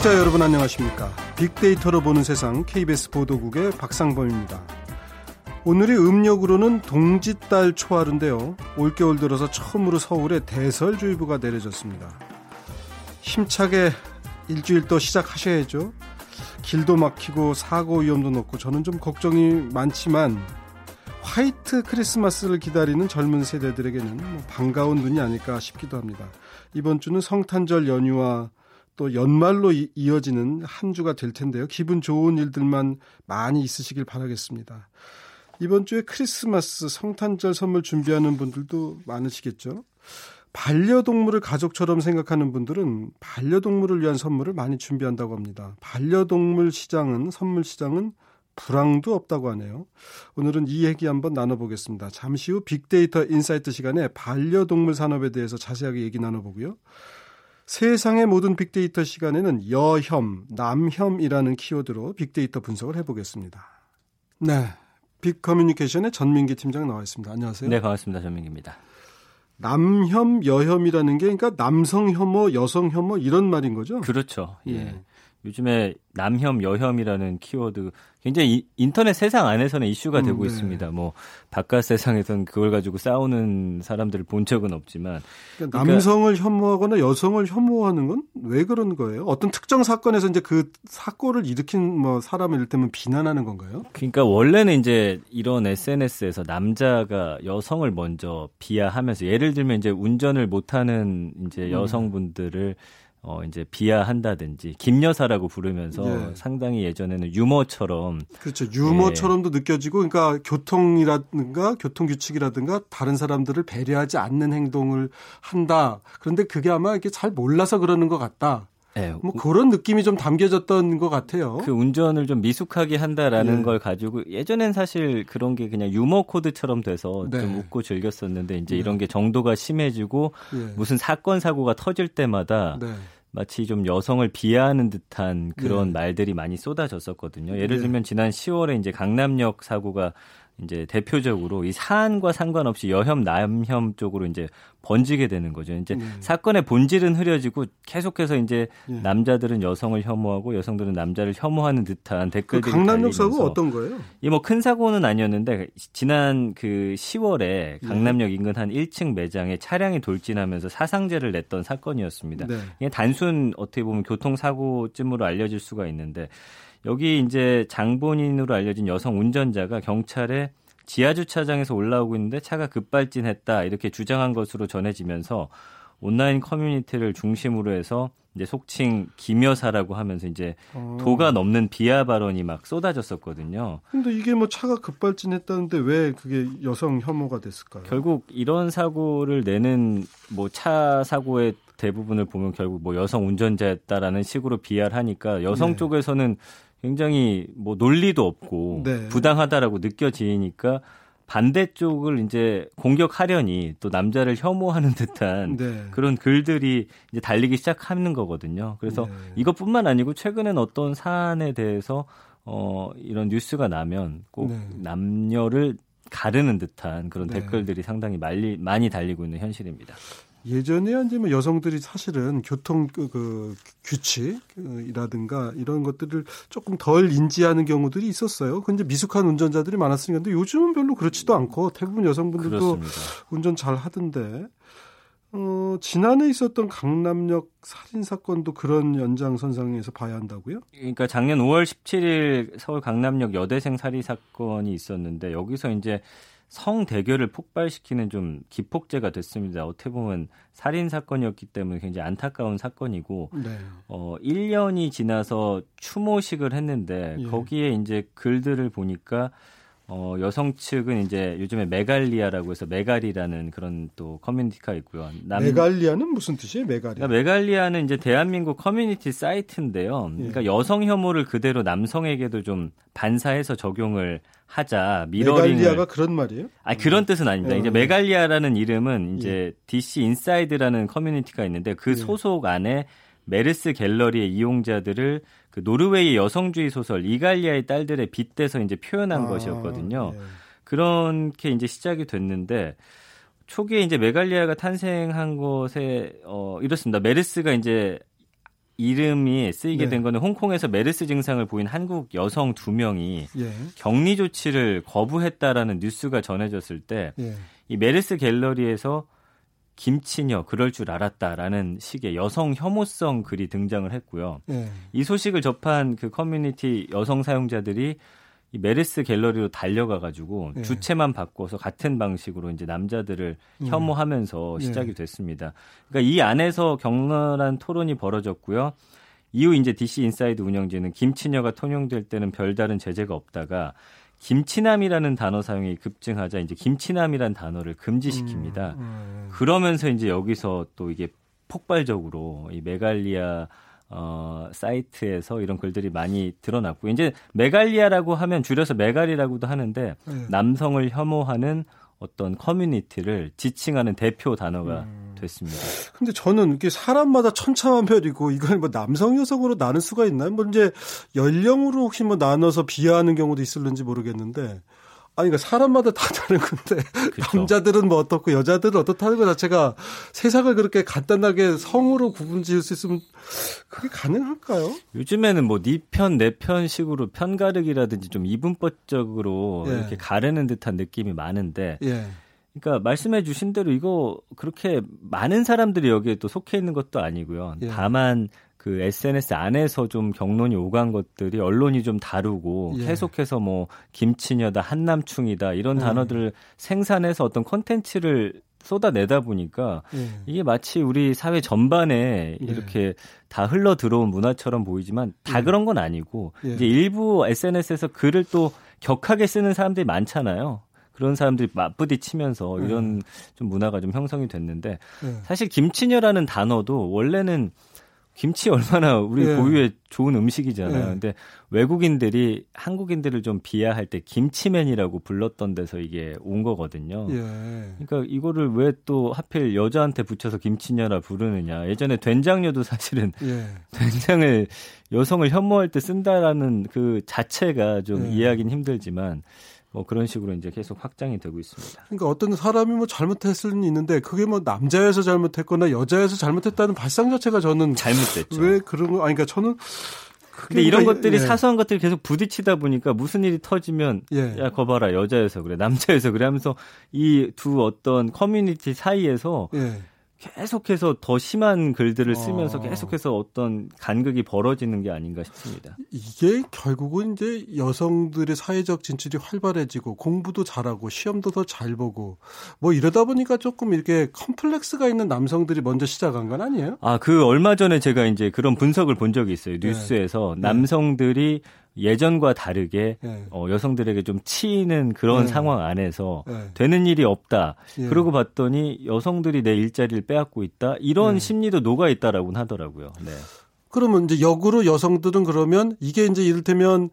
청취자 여러분 안녕하십니까. 빅데이터로 보는 세상 KBS 보도국의 박상범입니다. 오늘이 음력으로는 동짓달 초하루인데요. 올겨울 들어서 처음으로 서울에 대설주의보가 내려졌습니다. 힘차게 일주일 더 시작하셔야죠. 길도 막히고 사고 위험도 높고 저는 좀 걱정이 많지만 화이트 크리스마스를 기다리는 젊은 세대들에게는 반가운 눈이 아닐까 싶기도 합니다. 이번 주는 성탄절 연휴와 또 연말로 이어지는 한 주가 될 텐데요. 기분 좋은 일들만 많이 있으시길 바라겠습니다. 이번 주에 크리스마스, 성탄절 선물 준비하는 분들도 많으시겠죠. 반려동물을 가족처럼 생각하는 분들은 반려동물을 위한 선물을 많이 준비한다고 합니다. 반려동물 시장은, 선물 시장은 불황도 없다고 하네요. 오늘은 이 얘기 한번 나눠보겠습니다. 잠시 후 빅데이터 인사이트 시간에 반려동물 산업에 대해서 자세하게 얘기 나눠보고요. 세상의 모든 빅데이터 시간에는 여혐, 남혐이라는 키워드로 빅데이터 분석을 해보겠습니다. 네, 빅커뮤니케이션의 전민기 팀장 나와 있습니다. 안녕하세요. 네, 반갑습니다. 전민기입니다. 남혐, 여혐이라는 게 그러니까 남성 혐오, 여성 혐오 이런 말인 거죠? 그렇죠. 예. 요즘에 남혐, 여혐이라는 키워드 굉장히 인터넷 세상 안에서는 이슈가 되고 있습니다. 뭐 바깥 세상에서는 그걸 가지고 싸우는 사람들을 본 적은 없지만 그러니까 남성을 혐오하거나 여성을 혐오하는 건 왜 그런 거예요? 어떤 특정 사건에서 이제 그 사고를 일으킨 뭐 사람을 일테면 비난하는 건가요? 그러니까 원래는 이제 이런 SNS에서 남자가 여성을 먼저 비하하면서 예를 들면 이제 운전을 못하는 이제 여성분들을 이제 비하한다든지 김여사라고 부르면서 상당히 예전에는 유머처럼 그렇죠. 유머처럼도 느껴지고 그러니까 교통이라든가 교통 규칙이라든가 다른 사람들을 배려하지 않는 행동을 한다. 그런데 그게 아마 이렇게 잘 몰라서 그러는 것 같다. 네. 뭐 그런 느낌이 좀 담겨졌던 것 같아요. 그 운전을 좀 미숙하게 한다라는 걸 가지고 예전엔 사실 그런 게 그냥 유머 코드처럼 돼서 좀 웃고 즐겼었는데 이제 이런 게 정도가 심해지고 무슨 사건 사고가 터질 때마다 마치 좀 여성을 비하하는 듯한 그런 말들이 많이 쏟아졌었거든요. 예를 들면 지난 10월에 이제 강남역 사고가 이제 대표적으로 이 사안과 상관없이 여혐, 남혐 쪽으로 이제 번지게 되는 거죠. 이제 사건의 본질은 흐려지고 계속해서 이제 남자들은 여성을 혐오하고 여성들은 남자를 혐오하는 듯한 댓글들이 달리면서. 강남역 사고 어떤 거예요? 이 뭐 큰 사고는 아니었는데 지난 그 10월에 강남역 인근 한 1층 매장에 차량이 돌진하면서 사상자를 냈던 사건이었습니다. 이게 단순 어떻게 보면 교통사고쯤으로 알려질 수가 있는데. 여기 이제 장본인으로 알려진 여성 운전자가 경찰에 지하주차장에서 올라오고 있는데 차가 급발진했다 이렇게 주장한 것으로 전해지면서 온라인 커뮤니티를 중심으로 해서 이제 속칭 김여사라고 하면서 이제 도가 넘는 비하 발언이 막 쏟아졌었거든요. 근데 이게 뭐 차가 급발진했다는데 왜 그게 여성 혐오가 됐을까요? 결국 이런 사고를 내는 뭐 차 사고의 대부분을 보면 결국 뭐 여성 운전자였다라는 식으로 비하를 하니까 여성 쪽에서는 굉장히 뭐 논리도 없고 부당하다라고 느껴지니까 반대쪽을 이제 공격하려니 또 남자를 혐오하는 듯한 그런 글들이 이제 달리기 시작하는 거거든요. 그래서 이것뿐만 아니고 최근엔 어떤 사안에 대해서 이런 뉴스가 나면 꼭 남녀를 가르는 듯한 그런 댓글들이 상당히 많이 달리고 있는 현실입니다. 예전에 이제 뭐 여성들이 사실은 교통 규칙이라든가 이런 것들을 조금 덜 인지하는 경우들이 있었어요. 근데 미숙한 운전자들이 많았으니까. 근데 요즘은 별로 그렇지도 않고 대부분 여성분들도 그렇습니다. 운전 잘 하던데. 지난해 있었던 강남역 살인 사건도 그런 연장선상에서 봐야 한다고요? 그러니까 작년 5월 17일 서울 강남역 여대생 살인 사건이 있었는데 여기서 이제 성 대결을 폭발시키는 좀 기폭제가 됐습니다. 어떻게 보면 살인 사건이었기 때문에 굉장히 안타까운 사건이고 1년이 지나서 추모식을 했는데 거기에 이제 글들을 보니까 여성 측은 이제 요즘에 메갈리아라고 해서 메갈이라는 그런 또 커뮤니티가 있고요. 메갈리아는 무슨 뜻이에요? 메갈리아. 그러니까 메갈리아는 이제 대한민국 커뮤니티 사이트인데요. 그러니까 여성 혐오를 그대로 남성에게도 좀 반사해서 적용을 하자. 미러링을. 메갈리아가 그런 말이에요? 아, 그런 뜻은 아닙니다. 이제 메갈리아라는 이름은 이제 DC 인사이드라는 커뮤니티가 있는데 그 소속 안에 메르스 갤러리의 이용자들을 그 노르웨이 여성주의 소설 이갈리아의 딸들에 빗대서 이제 표현한 것이었거든요. 그렇게 이제 시작이 됐는데 초기에 이제 메갈리아가 탄생한 것에 이렇습니다. 메르스가 이제 이름이 쓰이게 네. 된 거는 홍콩에서 메르스 증상을 보인 한국 여성 2명이 예. 격리 조치를 거부했다라는 뉴스가 전해졌을 때 예. 이 메르스 갤러리에서 김치녀 그럴 줄 알았다라는 식의 여성 혐오성 글이 등장을 했고요. 예. 이 소식을 접한 그 커뮤니티 여성 사용자들이 이 메르스 갤러리로 달려가가지고 예. 주체만 바꿔서 같은 방식으로 이제 남자들을 혐오하면서 시작이 됐습니다. 그러니까 이 안에서 격렬한 토론이 벌어졌고요. 이후 이제 DC 인사이드 운영진은 김치녀가 통용될 때는 별다른 제재가 없다가 김치남이라는 단어 사용이 급증하자 이제 김치남이라는 단어를 금지시킵니다. 그러면서 이제 여기서 또 이게 폭발적으로 이 메갈리아 사이트에서 이런 글들이 많이 드러났고 이제 메갈리아라고 하면 줄여서 메갈이라고도 하는데 남성을 혐오하는 어떤 커뮤니티를 지칭하는 대표 단어가 됐습니다. 근데 저는 이게 사람마다 천차만별이고 이걸 뭐 남성 여성으로 나눌 수가 있나요? 뭐 이제 연령으로 혹시 뭐 나눠서 비하하는 경우도 있을는지 모르겠는데 아니, 그러니까 사람마다 다 다른 건데 그렇죠. 남자들은 뭐 어떻고 여자들은 어떻다는 것 자체가 세상을 그렇게 간단하게 성으로 구분 지을 수 있으면 그게 가능할까요? 요즘에는 뭐 네 편, 내 편 식으로 편 가르기라든지 좀 이분법적으로 예. 이렇게 가르는 듯한 느낌이 많은데 예. 그러니까 말씀해 주신 대로 이거 그렇게 많은 사람들이 여기에 또 속해 있는 것도 아니고요. 예. 다만 그 SNS 안에서 좀 격론이 오간 것들이 언론이 좀 다루고 예. 계속해서 뭐 김치녀다, 한남충이다 이런 단어들을 생산해서 어떤 콘텐츠를 쏟아내다 보니까 이게 마치 우리 사회 전반에 이렇게 다 흘러 들어온 문화처럼 보이지만 다 그런 건 아니고 이제 일부 SNS에서 글을 또 격하게 쓰는 사람들이 많잖아요. 그런 사람들이 맞부딪히면서 이런 좀 문화가 좀 형성이 됐는데 사실 김치녀라는 단어도 원래는 김치 얼마나 우리 고유의 좋은 음식이잖아요. 근데 외국인들이 한국인들을 좀 비하할 때 김치맨이라고 불렀던 데서 이게 온 거거든요. 그러니까 이거를 왜 또 하필 여자한테 붙여서 김치녀라 부르느냐. 예전에 된장녀도 사실은 된장을 여성을 혐오할 때 쓴다라는 그 자체가 좀 이해하기는 힘들지만 뭐 그런 식으로 이제 계속 확장이 되고 있습니다. 그러니까 어떤 사람이 뭐 잘못했을 수는 있는데 그게 뭐 남자여서 잘못했거나 여자여서 잘못했다는 발상 자체가 저는 잘못됐죠. 왜 그런 거? 아니 그러니까 저는 근데 이런 것들이 사소한 것들이 계속 부딪히다 보니까 무슨 일이 터지면 야 거봐라 여자여서 그래 남자여서 그래 하면서 이 두 어떤 커뮤니티 사이에서 계속해서 더 심한 글들을 쓰면서 계속해서 어떤 간극이 벌어지는 게 아닌가 싶습니다. 이게 결국은 이제 여성들의 사회적 진출이 활발해지고 공부도 잘하고 시험도 더 잘 보고 뭐 이러다 보니까 조금 이렇게 컴플렉스가 있는 남성들이 먼저 시작한 건 아니에요? 아, 그 얼마 전에 제가 이제 그런 분석을 본 적이 있어요. 뉴스에서 남성들이 예전과 다르게 여성들에게 좀 치이는 그런 상황 안에서 되는 일이 없다. 그러고 봤더니 여성들이 내 일자리를 빼앗고 있다. 이런 심리도 녹아있다라고는 하더라고요. 네. 그러면 이제 역으로 여성들은 그러면 이게 이제 이를테면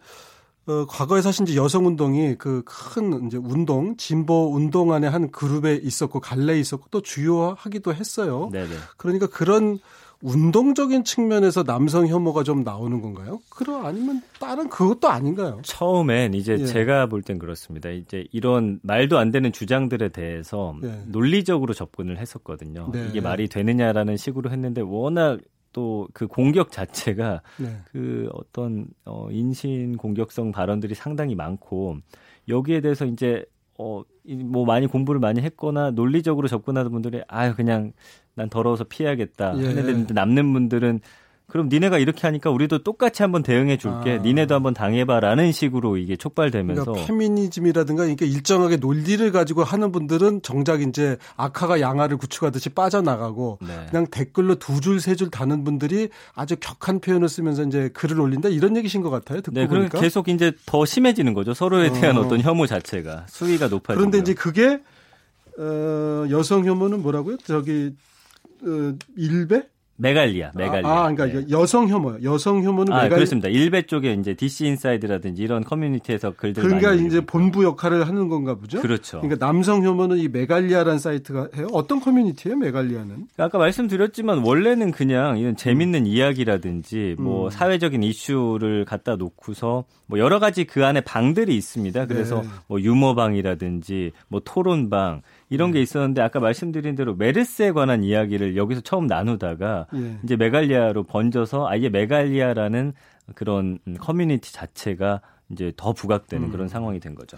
과거에 사실 이제 여성 운동이 그 큰 이제 운동, 진보 운동 안에 한 그룹에 있었고 갈래에 있었고 또 주요하기도 했어요. 네네. 그러니까 그런 운동적인 측면에서 남성 혐오가 좀 나오는 건가요? 그럼 아니면 다른 그것도 아닌가요? 처음엔 이제 제가 볼 땐 그렇습니다. 이제 이런 말도 안 되는 주장들에 대해서 논리적으로 접근을 했었거든요. 네. 이게 말이 되느냐라는 식으로 했는데 워낙 또 그 공격 자체가 그 어떤 인신 공격성 발언들이 상당히 많고 여기에 대해서 이제 뭐 많이 공부를 많이 했거나 논리적으로 접근하던 분들이 아유 그냥 난 더러워서 피해야겠다 했는데 남는 분들은 그럼 니네가 이렇게 하니까 우리도 똑같이 한번 대응해 줄게. 니네도 한번 당해봐라는 식으로 이게 촉발되면서. 그러니까 페미니즘이라든가 그러니까 일정하게 논리를 가지고 하는 분들은 정작 이제 악화가 양화를 구축하듯이 빠져나가고 그냥 댓글로 두 줄 세 줄 다는 분들이 아주 격한 표현을 쓰면서 이제 글을 올린다 이런 얘기신 것 같아요. 듣고 보니까. 계속 이제 더 심해지는 거죠. 서로에 대한 어떤 혐오 자체가 수위가 높아지고. 그런데 이제 그게 여성 혐오는 뭐라고요? 저기 일베? 메갈리아. 그러니까 여성 혐오요. 여성 혐오는 메갈리아. 그렇습니다. 일베 쪽에 이제 DC 인사이드라든지 이런 커뮤니티에서 글들 그러니까 많이 이제 본부 역할을 하는 건가 보죠. 그렇죠. 그러니까 남성 혐오는 이 메갈리아라는 사이트가 해요. 어떤 커뮤니티예요, 메갈리아는? 아까 말씀드렸지만 원래는 그냥 이런 재밌는 이야기라든지 뭐 사회적인 이슈를 갖다 놓고서 뭐 여러 가지 그 안에 방들이 있습니다. 그래서 뭐 유머방이라든지 뭐 토론방 이런 게 있었는데 아까 말씀드린 대로 메르스에 관한 이야기를 여기서 처음 나누다가 이제 메갈리아로 번져서 아예 메갈리아라는 그런 커뮤니티 자체가 이제 더 부각되는 그런 상황이 된 거죠.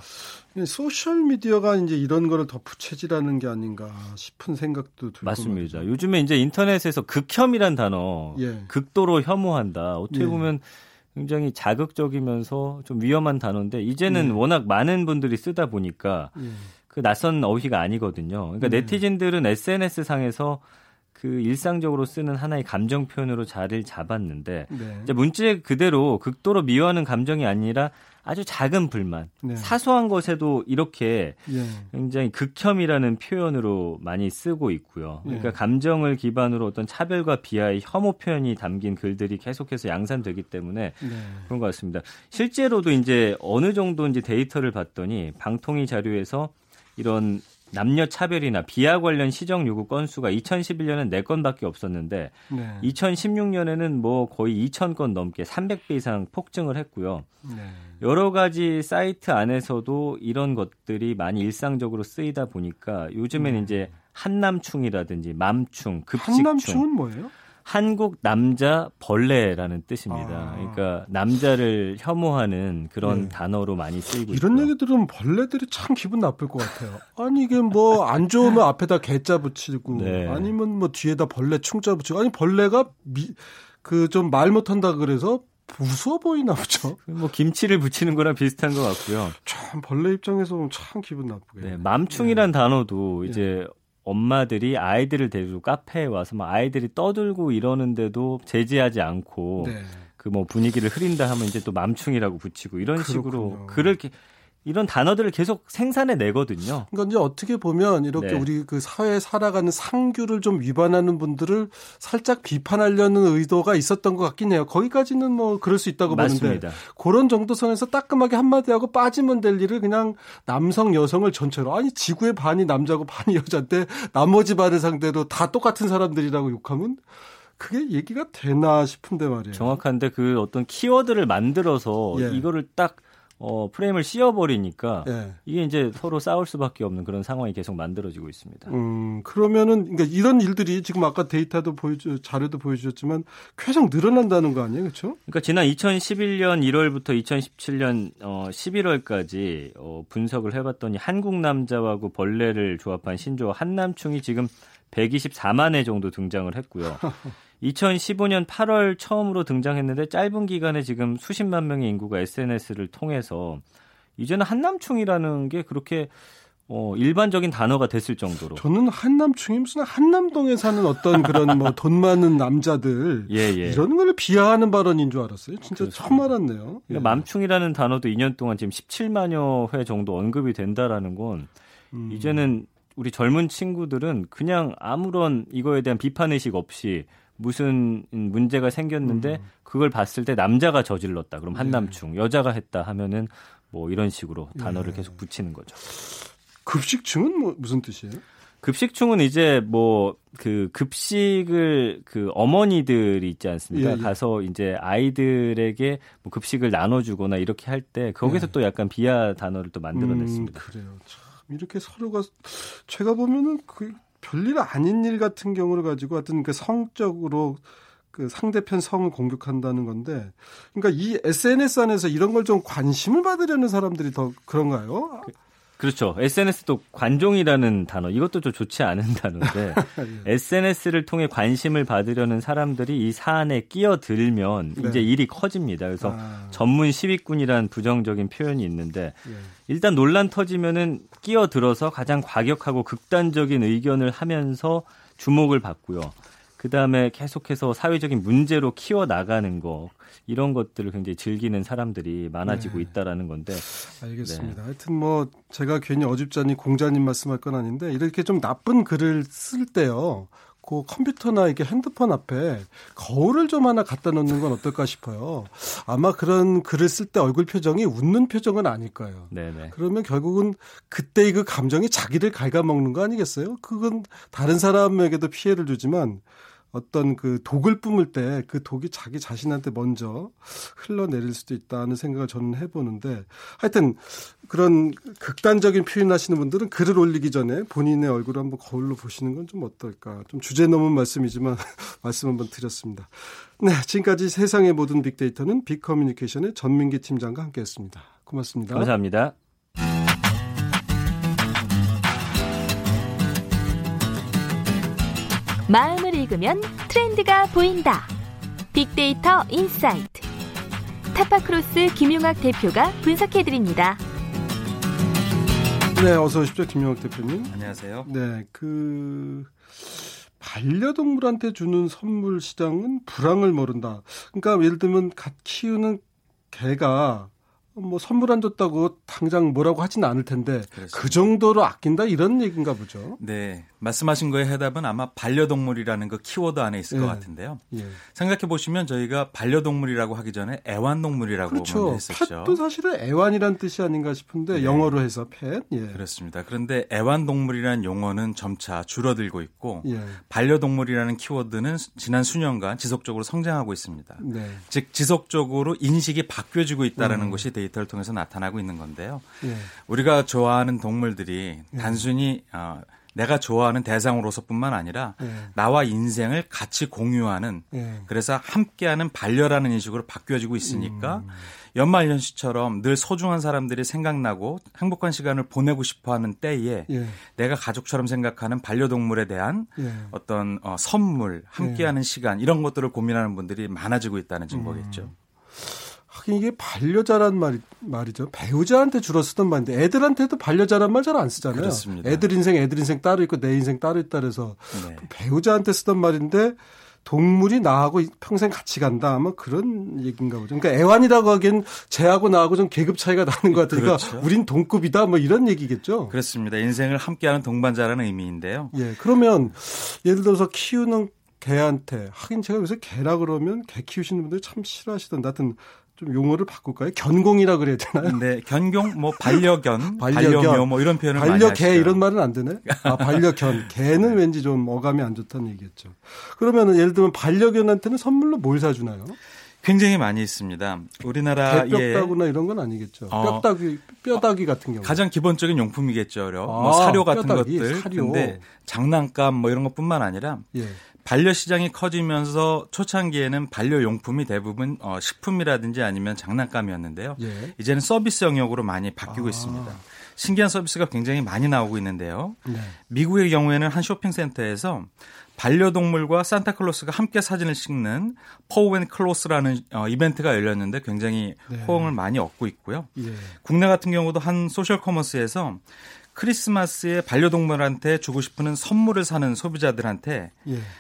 소셜 미디어가 이제 이런 거를 덧붙여지라는 게 아닌가 싶은 생각도 들고 맞습니다. 말이죠. 요즘에 이제 인터넷에서 극혐이란 단어, 극도로 혐오한다. 어떻게 보면 굉장히 자극적이면서 좀 위험한 단어인데 이제는 워낙 많은 분들이 쓰다 보니까 그 낯선 어휘가 아니거든요. 그러니까 네티즌들은 SNS 상에서 그 일상적으로 쓰는 하나의 감정 표현으로 자리를 잡았는데 이제 문제 그대로 극도로 미워하는 감정이 아니라 아주 작은 불만, 사소한 것에도 이렇게 굉장히 극혐이라는 표현으로 많이 쓰고 있고요. 그러니까 감정을 기반으로 어떤 차별과 비하의 혐오 표현이 담긴 글들이 계속해서 양산되기 때문에 그런 것 같습니다. 실제로도 이제 어느 정도인지 데이터를 봤더니 방통위 자료에서 이런 남녀 차별이나 비하 관련 시정 요구 건수가 2011년엔 4건밖에 없었는데 2016년에는 뭐 거의 2,000건 넘게 300배 이상 폭증을 했고요. 여러 가지 사이트 안에서도 이런 것들이 많이 일상적으로 쓰이다 보니까 요즘엔 이제 한남충이라든지 맘충, 급식충. 한남충은 뭐예요? 한국 남자 벌레라는 뜻입니다. 그러니까 남자를 혐오하는 그런 단어로 많이 쓰이고 이런 있고요. 얘기 들으면 벌레들이 참 기분 나쁠 것 같아요. 아니 이게 뭐 안 좋으면 앞에다 개자 붙이고 아니면 뭐 뒤에다 벌레 충자 붙이고 아니 벌레가 그 좀 말 못한다 그래서 무서워 보이나 보죠. 뭐 김치를 붙이는 거랑 비슷한 것 같고요. 참 벌레 입장에서는 참 기분 나쁘게. 맘충이란 단어도 이제 엄마들이 아이들을 데리고 카페에 와서 막 아이들이 떠들고 이러는데도 제지하지 않고 그 뭐 분위기를 흐린다 하면 이제 또 맘충이라고 붙이고 이런 식으로 글을 이런 단어들을 계속 생산해 내거든요. 그러니까 이제 어떻게 보면 이렇게 우리 그 사회에 살아가는 상규를 좀 위반하는 분들을 살짝 비판하려는 의도가 있었던 것 같긴 해요. 거기까지는 뭐 그럴 수 있다고 보는데 그런 정도 선에서 따끔하게 한마디 하고 빠지면 될 일을 그냥 남성 여성을 전체로 아니 지구의 반이 남자고 반이 여자인데 나머지 반을 상대로 다 똑같은 사람들이라고 욕하면 그게 얘기가 되나 싶은데 말이에요. 정확한데 그 어떤 키워드를 만들어서 이거를 딱 프레임을 씌워버리니까 이게 이제 서로 싸울 수밖에 없는 그런 상황이 계속 만들어지고 있습니다. 그러면은 그러니까 이런 일들이 지금 아까 데이터도 자료도 보여주셨지만 계속 늘어난다는 거 아니에요, 그렇죠? 그러니까 지난 2011년 1월부터 2017년 11월까지 분석을 해봤더니 한국 남자하고 벌레를 조합한 신조어 한남충이 지금 124만 회 정도 등장을 했고요. 2015년 8월 처음으로 등장했는데 짧은 기간에 지금 수십만 명의 인구가 SNS를 통해서 이제는 한남충이라는 게 그렇게 일반적인 단어가 됐을 정도로. 저는 한남충이 무슨 한남동에 사는 어떤 그런 뭐 돈 많은 남자들 이런 걸 비하하는 발언인 줄 알았어요. 진짜 그렇습니다. 처음 알았네요. 그러니까 맘충이라는 단어도 2년 동안 지금 17만여 회 정도 언급이 된다라는 건 이제는 우리 젊은 친구들은 그냥 아무런 이거에 대한 비판의식 없이 무슨 문제가 생겼는데 그걸 봤을 때 남자가 저질렀다. 그럼 한남충, 여자가 했다 하면은 뭐 이런 식으로 단어를 계속 붙이는 거죠. 급식충은 무슨 뜻이에요? 급식충은 이제 뭐 그 급식을 그 어머니들이 있지 않습니까? 가서 이제 아이들에게 뭐 급식을 나눠주거나 이렇게 할 때 거기서 또 약간 비하 단어를 또 만들어냈습니다. 그래요. 이렇게 서로가 제가 보면은 그 별일 아닌 일 같은 경우를 가지고 하여튼 그 성적으로 그 상대편 성을 공격한다는 건데, 그러니까 이 SNS 안에서 이런 걸 좀 관심을 받으려는 사람들이 더 그런가요? 그렇죠. SNS도 관종이라는 단어, 이것도 좀 좋지 않은 단어인데 SNS를 통해 관심을 받으려는 사람들이 이 사안에 끼어들면 이제 일이 커집니다. 그래서 전문 시위꾼이라는 부정적인 표현이 있는데 일단 논란 터지면은 끼어들어서 가장 과격하고 극단적인 의견을 하면서 주목을 받고요. 그다음에 계속해서 사회적인 문제로 키워나가는 거 이런 것들을 굉장히 즐기는 사람들이 많아지고 있다라는 건데 알겠습니다. 하여튼 뭐 제가 괜히 어집잖이 공자님 말씀할 건 아닌데 이렇게 좀 나쁜 글을 쓸 때요. 그 컴퓨터나 이렇게 핸드폰 앞에 거울을 좀 하나 갖다 놓는 건 어떨까 싶어요. 아마 그런 글을 쓸 때 얼굴 표정이 웃는 표정은 아닐 거예요. 네네. 그러면 결국은 그때의 그 감정이 자기를 갉아먹는 거 아니겠어요? 그건 다른 사람에게도 피해를 주지만 어떤 그 독을 뿜을 때 그 독이 자기 자신한테 먼저 흘러내릴 수도 있다는 생각을 저는 해보는데, 하여튼 그런 극단적인 표현하시는 분들은 글을 올리기 전에 본인의 얼굴을 한번 거울로 보시는 건 좀 어떨까. 좀 주제 넘은 말씀이지만 말씀 한번 드렸습니다. 네, 지금까지 세상의 모든 빅데이터는 빅커뮤니케이션의 전민기 팀장과 함께했습니다. 고맙습니다. 감사합니다. 마음을 읽으면 트렌드가 보인다. 빅데이터 인사이트. 타파크로스 김용학 대표가 분석해드립니다. 네, 어서 오십시오. 김용학 대표님. 안녕하세요. 네, 반려동물한테 주는 선물 시장은 불황을 모른다. 그러니까 예를 들면 갓 키우는 개가 뭐 선물 안 줬다고 당장 뭐라고 하진 않을 텐데 그렇습니다. 그 정도로 아낀다 이런 얘기인가 보죠. 네. 말씀하신 거에 해답은 아마 반려동물이라는 그 키워드 안에 있을 것 같은데요. 예. 생각해 보시면 저희가 반려동물이라고 하기 전에 애완동물이라고 먼저 했었죠. 그렇죠. 펫도 사실은 애완이란 뜻이 아닌가 싶은데 네. 영어로 해서 펫. 예. 그렇습니다. 그런데 애완동물이라는 용어는 점차 줄어들고 있고 예. 반려동물이라는 키워드는 지난 수년간 지속적으로 성장하고 있습니다. 네. 즉 지속적으로 인식이 바뀌어지고 있다는 것이 데이터를 통해서 나타나고 있는 건데요. 예. 우리가 좋아하는 동물들이 단순히 내가 좋아하는 대상으로서뿐만 아니라 나와 인생을 같이 공유하는 그래서 함께하는 반려라는 인식으로 바뀌어지고 있으니까 연말연시처럼 늘 소중한 사람들이 생각나고 행복한 시간을 보내고 싶어하는 때에 내가 가족처럼 생각하는 반려동물에 대한 어떤 선물, 함께하는 시간 이런 것들을 고민하는 분들이 많아지고 있다는 증거겠죠. 이게 반려자란 말이죠. 배우자한테 주로 쓰던 말인데 애들한테도 반려자란 말 잘 안 쓰잖아요. 그렇습니다. 애들 인생 따로 있고 내 인생 따로 있다 그래서 네. 배우자한테 쓰던 말인데 동물이 나하고 평생 같이 간다 아마 그런 얘기인가 보죠. 그러니까 애완이라고 하기엔 쟤하고 나하고 좀 계급 차이가 나는 것 같으니까 그렇죠. 우린 동급이다 뭐 이런 얘기겠죠. 그렇습니다. 인생을 함께하는 동반자라는 의미인데요. 예, 그러면 예를 들어서 키우는 개한테 하긴 제가 요새 개라 그러면 개 키우시는 분들 참 싫어하시던데 하여튼 좀 용어를 바꿀까요? 견공이라 그래야 되나요? 네, 견공, 뭐 반려견, 반려묘 뭐 이런 표현을 많이 하시죠. 반려개 이런 말은 안 되네. 반려견, 개는 왠지 좀 어감이 안 좋다는 얘기겠죠. 그러면 예를 들면 반려견한테는 선물로 뭘 사주나요? 굉장히 많이 있습니다. 우리나라의 뼈다구나 이런 건 아니겠죠. 뼈다귀 같은 경우 가장 기본적인 용품이겠죠. 뭐 사료 같은 뼈다귀, 것들, 사료. 근데 장난감 뭐 이런 것뿐만 아니라. 예. 반려 시장이 커지면서 초창기에는 반려용품이 대부분 식품이라든지 아니면 장난감이었는데요. 예. 이제는 서비스 영역으로 많이 바뀌고 있습니다. 신기한 서비스가 굉장히 많이 나오고 있는데요. 네. 미국의 경우에는 한 쇼핑센터에서 반려동물과 산타클로스가 함께 사진을 찍는 포우 앤 클로스라는 이벤트가 열렸는데 굉장히 호응을 많이 얻고 있고요. 예. 국내 같은 경우도 한 소셜커머스에서 크리스마스에 반려동물한테 주고 싶은 선물을 사는 소비자들한테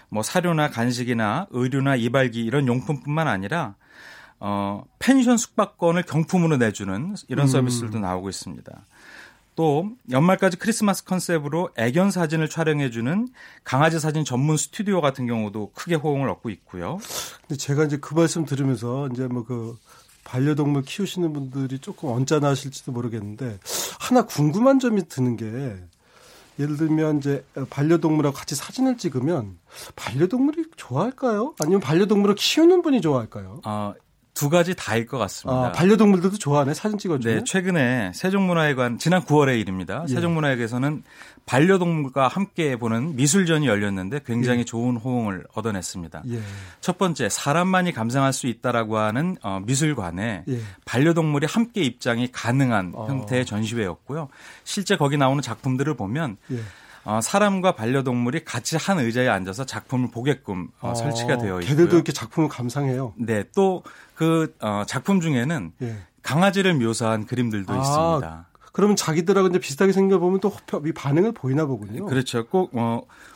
뭐 사료나 간식이나 의류나 이발기 이런 용품뿐만 아니라 펜션 숙박권을 경품으로 내주는 이런 서비스들도 나오고 있습니다. 또 연말까지 크리스마스 컨셉으로 애견 사진을 촬영해주는 강아지 사진 전문 스튜디오 같은 경우도 크게 호응을 얻고 있고요. 근데 제가 이제 그 말씀 들으면서 이제 뭐 그 반려동물 키우시는 분들이 조금 언짢아하실지도 모르겠는데 하나 궁금한 점이 드는 게 예를 들면 이제 반려동물하고 같이 사진을 찍으면 반려동물이 좋아할까요? 아니면 반려동물을 키우는 분이 좋아할까요? 두 가지 다일 것 같습니다. 반려동물들도 좋아하네 사진 찍어주면. 네, 최근에 세종문화회관 지난 9월의 일입니다. 예. 세종문화회관에서는 반려동물과 함께 보는 미술전이 열렸는데 굉장히 좋은 호응을 얻어냈습니다. 예. 첫 번째 사람만이 감상할 수 있다라고 하는 미술관에 반려동물이 함께 입장이 가능한 형태의 전시회였고요. 실제 거기 나오는 작품들을 보면. 사람과 반려동물이 같이 한 의자에 앉아서 작품을 보게끔 설치가 되어 있고요. 걔들도 이렇게 작품을 감상해요. 네, 또 그 작품 중에는 강아지를 묘사한 그림들도 있습니다. 그러면 자기들하고 이제 비슷하게 생겨보면 또 반응을 보이나 보군요. 그렇죠. 꼭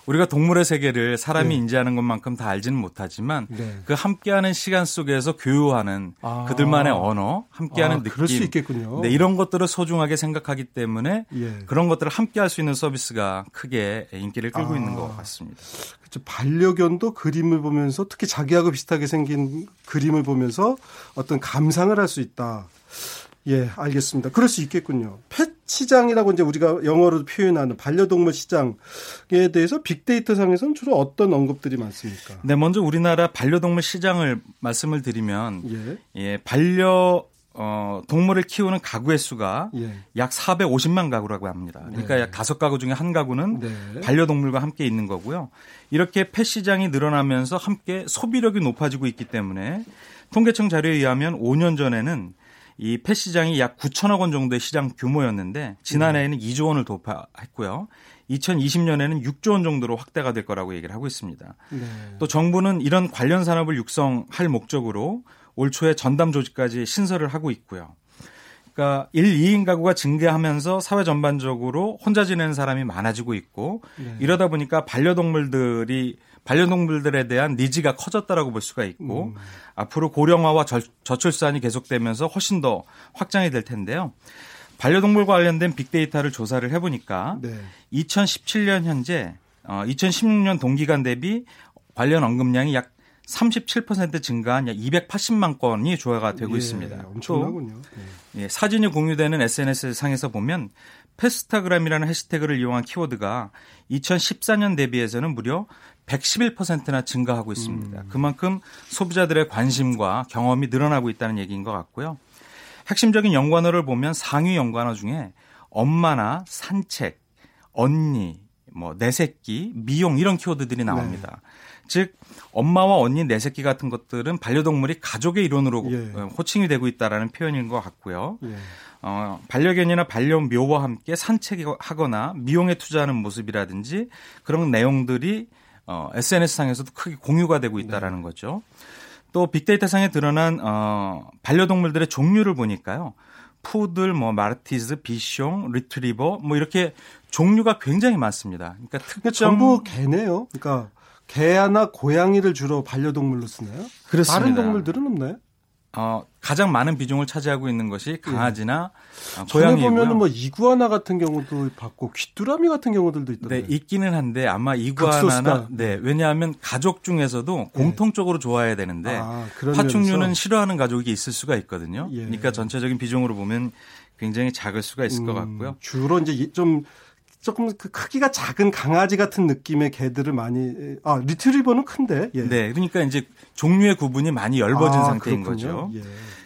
우리가 동물의 세계를 사람이 인지하는 것만큼 다 알지는 못하지만 그 함께하는 시간 속에서 교유하는 그들만의 언어, 함께하는 느낌. 그럴 수 있겠군요. 네, 이런 것들을 소중하게 생각하기 때문에 그런 것들을 함께할 수 있는 서비스가 크게 인기를 끌고 있는 것 같습니다. 그렇죠. 반려견도 그림을 보면서 특히 자기하고 비슷하게 생긴 그림을 보면서 어떤 감상을 할 수 있다. 예, 알겠습니다. 그럴 수 있겠군요. 펫 시장이라고 이제 우리가 영어로 표현하는 반려동물 시장에 대해서 빅데이터 상에서는 주로 어떤 언급들이 많습니까? 네, 먼저 우리나라 반려동물 시장을 말씀을 드리면, 예, 예 동물을 키우는 가구의 수가 예. 약 450만 가구라고 합니다. 그러니까 네. 약 5가구 중에 1가구는 네. 반려동물과 함께 있는 거고요. 이렇게 펫 시장이 늘어나면서 함께 소비력이 높아지고 있기 때문에 통계청 자료에 의하면 5년 전에는 이 펫 시장이 약 9천억 원 정도의 시장 규모였는데 지난해에는 2조 원을 돌파했고요. 2020년에는 6조 원 정도로 확대가 될 거라고 얘기를 하고 있습니다. 네. 또 정부는 이런 관련 산업을 육성할 목적으로 올 초에 전담 조직까지 신설을 하고 있고요. 그러니까 1, 2인 가구가 증가하면서 사회 전반적으로 혼자 지내는 사람이 많아지고 있고 네. 이러다 보니까 반려동물들에 대한 니즈가 커졌다라고 볼 수가 있고 앞으로 고령화와 저출산이 계속되면서 훨씬 더 확장이 될 텐데요. 반려동물과 관련된 빅데이터를 조사를 해보니까 네. 2017년 현재 2016년 동기간 대비 관련 언급량이 약 37% 증가한 약 280만 건이 조회가 되고 예, 있습니다. 엄청나군요. 예, 사진이 공유되는 SNS 상에서 보면 패스타그램이라는 해시태그를 이용한 키워드가 2014년 대비해서는 무려 111%나 증가하고 있습니다. 그만큼 소비자들의 관심과 경험이 늘어나고 있다는 얘기인 것 같고요. 핵심적인 연관어를 보면 상위 연관어 중에 엄마나 산책, 언니, 내 새끼, 미용 이런 키워드들이 나옵니다. 네. 즉 엄마와 언니, 내 새끼 같은 것들은 반려동물이 가족의 일원으로 예. 호칭이 되고 있다는 표현인 것 같고요. 예. 반려견이나 반려묘와 함께 산책하거나 미용에 투자하는 모습이라든지 그런 내용들이 SNS상에서도 크게 공유가 되고 있다는 네. 거죠. 또 빅데이터상에 드러난 반려동물들의 종류를 보니까요. 푸들, 말티즈, 비숑, 리트리버 이렇게 종류가 굉장히 많습니다. 그러니까 전부 개네요. 그러니까 개나 고양이를 주로 반려동물로 쓰나요? 그렇습니다. 다른 동물들은 없나요? 가장 많은 비중을 차지하고 있는 것이 강아지나 예. 고양이고요. 전에 보면은 이구아나 같은 경우도 봤고 귀뚜라미 같은 경우들도 있던데. 네, 있기는 한데 아마 이구아나나 네, 왜냐하면 가족 중에서도 예. 공통적으로 좋아해야 되는데 파충류는 싫어하는 가족이 있을 수가 있거든요. 예. 그러니까 전체적인 비중으로 보면 굉장히 작을 수가 있을 것 같고요. 주로 이제 조금 그 크기가 작은 강아지 같은 느낌의 개들을 많이 리트리버는 큰데. 예. 네, 그러니까 이제 종류의 구분이 많이 엷어진 상태인 그렇군요. 거죠. 예.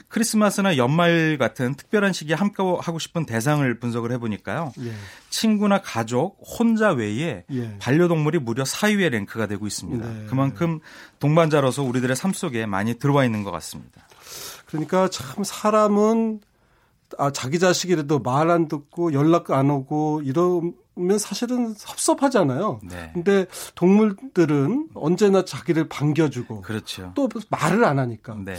크리스마스나 연말 같은 특별한 시기에 함께 하고 싶은 대상을 분석을 해보니까요. 예. 친구나 가족, 혼자 외에 예. 반려동물이 무려 4위의 랭크가 되고 있습니다. 네. 그만큼 동반자로서 우리들의 삶 속에 많이 들어와 있는 것 같습니다. 그러니까 참 사람은 자기 자식이라도 말 안 듣고 연락 안 오고 이러면 사실은 섭섭하잖아요. 네. 근데 동물들은 언제나 자기를 반겨주고 그렇죠. 또 말을 안 하니까 네.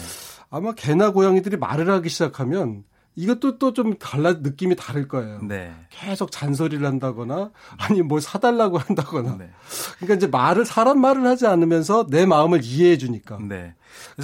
아마 개나 고양이들이 말을 하기 시작하면 이것도 또 좀 느낌이 다를 거예요. 네. 계속 잔소리를 한다거나 아니 뭘 사달라고 한다거나. 네. 그러니까 이제 사람 말을 하지 않으면서 내 마음을 이해해 주니까. 네.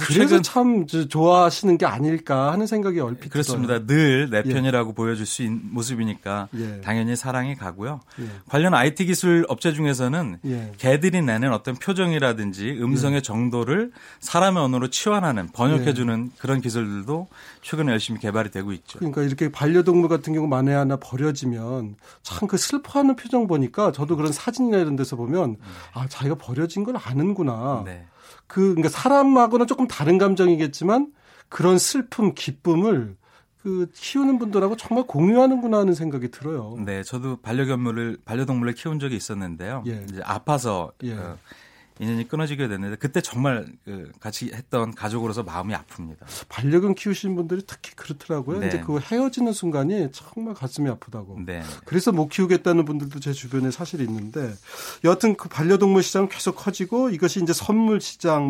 그래서 참 좋아하시는 게 아닐까 하는 생각이 얼핏 그렇습니다. 늘 내 편이라고 예. 보여줄 수 있는 모습이니까 예. 당연히 사랑이 가고요. 예. 관련 IT 기술 업체 중에서는 예. 개들이 내는 어떤 표정이라든지 음성의 예. 정도를 사람의 언어로 치환하는 번역해주는 예. 그런 기술들도 최근에 열심히 개발이 되고 있죠. 그러니까 이렇게 반려동물 같은 경우 만에 하나 버려지면 참 그 슬퍼하는 표정 보니까 저도 그런 사진이나 이런 데서 보면 자기가 버려진 걸 아는구나. 네. 그러니까 사람하고는 조금 다른 감정이겠지만 그런 슬픔, 기쁨을 키우는 분들하고 정말 공유하는구나 하는 생각이 들어요. 네, 저도 반려동물을 키운 적이 있었는데요. 예. 이제 아파서 인연이 끊어지게 됐는데 그때 정말 같이 했던 가족으로서 마음이 아픕니다. 반려견 키우시는 분들이 특히 그렇더라고요. 네. 이제 그 헤어지는 순간이 정말 가슴이 아프다고. 네. 그래서 못 키우겠다는 분들도 제 주변에 사실 있는데 여하튼 그 반려동물 시장은 계속 커지고 이것이 이제 선물 시장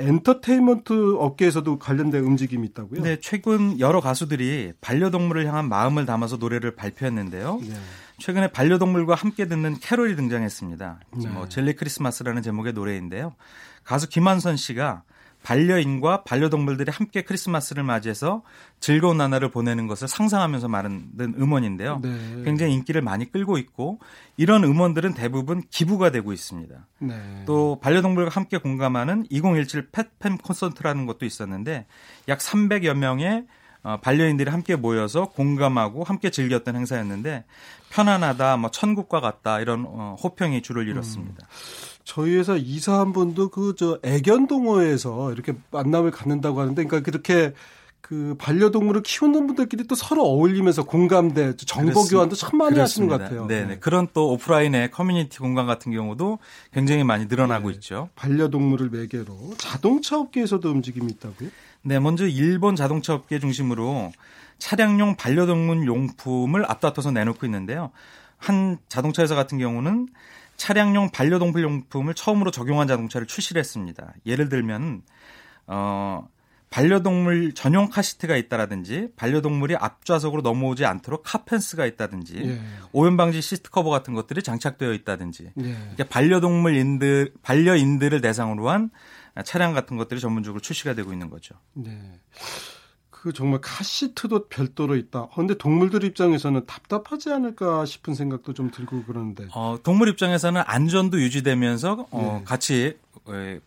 엔터테인먼트 업계에서도 관련된 움직임이 있다고요? 네, 최근 여러 가수들이 반려동물을 향한 마음을 담아서 노래를 발표했는데요. 네. 최근에 반려동물과 함께 듣는 캐롤이 등장했습니다. 네. 젤리 크리스마스라는 제목의 노래인데요. 가수 김완선 씨가 반려인과 반려동물들이 함께 크리스마스를 맞이해서 즐거운 나날을 보내는 것을 상상하면서 만든 음원인데요. 네. 굉장히 인기를 많이 끌고 있고 이런 음원들은 대부분 기부가 되고 있습니다. 네. 또 반려동물과 함께 공감하는 2017 펫팸 콘서트라는 것도 있었는데 약 300여 명의 반려인들이 함께 모여서 공감하고 함께 즐겼던 행사였는데 편안하다, 뭐 천국과 같다 이런 호평이 주를 이뤘습니다. 저희 회사 이사 한 분도 그저 애견동호회에서 이렇게 만남을 갖는다고 하는데, 그러니까 그렇게 그 반려동물을 키우는 분들끼리 또 서로 어울리면서 공감대, 정보 교환도 참 많이 하시는 것 같아요. 네네. 그런 또 오프라인의 커뮤니티 공간 같은 경우도 굉장히 많이 늘어나고 있죠. 반려동물을 매개로 자동차 업계에서도 움직임이 있다고요? 네, 먼저 일본 자동차 업계 중심으로 차량용 반려동물 용품을 앞다퉈서 내놓고 있는데요. 한 자동차 회사 같은 경우는 차량용 반려동물 용품을 처음으로 적용한 자동차를 출시를 했습니다. 예를 들면 반려동물 전용 카시트가 있다라든지 반려동물이 앞좌석으로 넘어오지 않도록 카펜스가 있다든지 오염방지 시트커버 같은 것들이 장착되어 있다든지 그러니까 반려인들을 대상으로 한 차량 같은 것들이 전문적으로 출시가 되고 있는 거죠. 네, 그 정말 카시트도 별도로 있다. 그런데 동물들 입장에서는 답답하지 않을까 싶은 생각도 좀 들고 그러는데. 동물 입장에서는 안전도 유지되면서 같이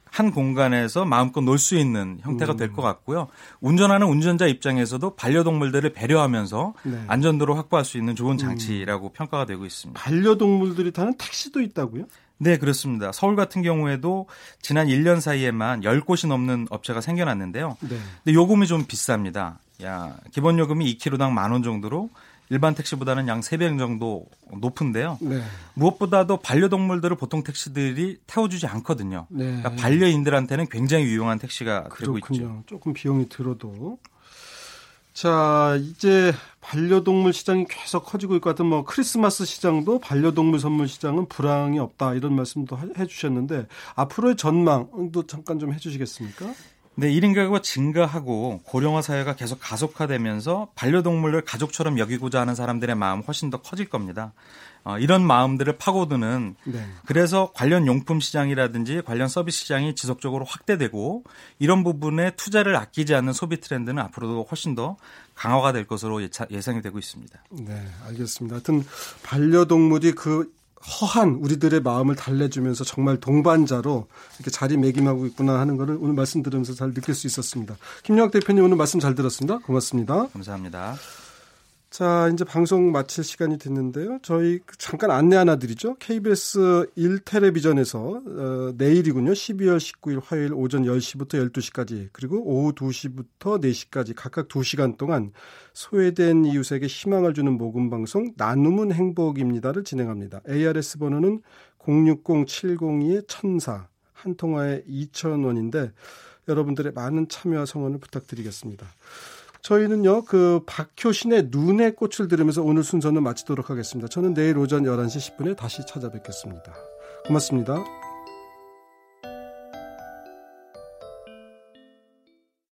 한 공간에서 마음껏 놀 수 있는 형태가 될 것 같고요. 운전하는 운전자 입장에서도 반려동물들을 배려하면서 안전도를 확보할 수 있는 좋은 장치라고 평가가 되고 있습니다. 반려동물들이 타는 택시도 있다고요? 네, 그렇습니다. 서울 같은 경우에도 지난 1년 사이에만 10곳이 넘는 업체가 생겨났는데요. 근데 요금이 좀 비쌉니다. 기본 요금이 2kg당 10,000원 정도로 일반 택시보다는 약 3배 정도 높은데요. 무엇보다도 반려동물들을 보통 택시들이 태워주지 않거든요. 그러니까 반려인들한테는 굉장히 유용한 택시가 되고 있죠. 조금 비용이 들어도. 자, 이제 반려동물 시장이 계속 커지고 있고 같은 뭐 크리스마스 시장도 반려동물 선물 시장은 불황이 없다 이런 말씀도 해주셨는데 앞으로의 전망도 잠깐 좀 해주시겠습니까? 네, 1인 가구가 증가하고 고령화 사회가 계속 가속화되면서 반려동물을 가족처럼 여기고자 하는 사람들의 마음 훨씬 더 커질 겁니다. 이런 마음들을 파고드는 그래서 관련 용품 시장이라든지 관련 서비스 시장이 지속적으로 확대되고 이런 부분에 투자를 아끼지 않는 소비 트렌드는 앞으로도 훨씬 더 강화가 될 것으로 예상이 되고 있습니다. 네, 알겠습니다. 하여튼 반려동물이 그 허한 우리들의 마음을 달래주면서 정말 동반자로 이렇게 자리매김하고 있구나 하는 것을 오늘 말씀 들으면서 잘 느낄 수 있었습니다. 김용학 대표님 오늘 말씀 잘 들었습니다. 고맙습니다. 감사합니다. 자, 이제 방송 마칠 시간이 됐는데요. 저희 잠깐 안내 하나 드리죠. KBS 1텔레비전에서 내일이군요. 12월 19일 화요일 오전 10시부터 12시까지 그리고 오후 2시부터 4시까지 각각 2시간 동안 소외된 이웃에게 희망을 주는 모금방송 나눔은 행복입니다를 진행합니다. ARS 번호는 060-702-1004 한 통화에 2,000원인데 여러분들의 많은 참여와 성원을 부탁드리겠습니다. 저희는요, 박효신의 눈의 꽃을 들으면서 오늘 순서는 마치도록 하겠습니다. 저는 내일 오전 11시 10분에 다시 찾아뵙겠습니다. 고맙습니다.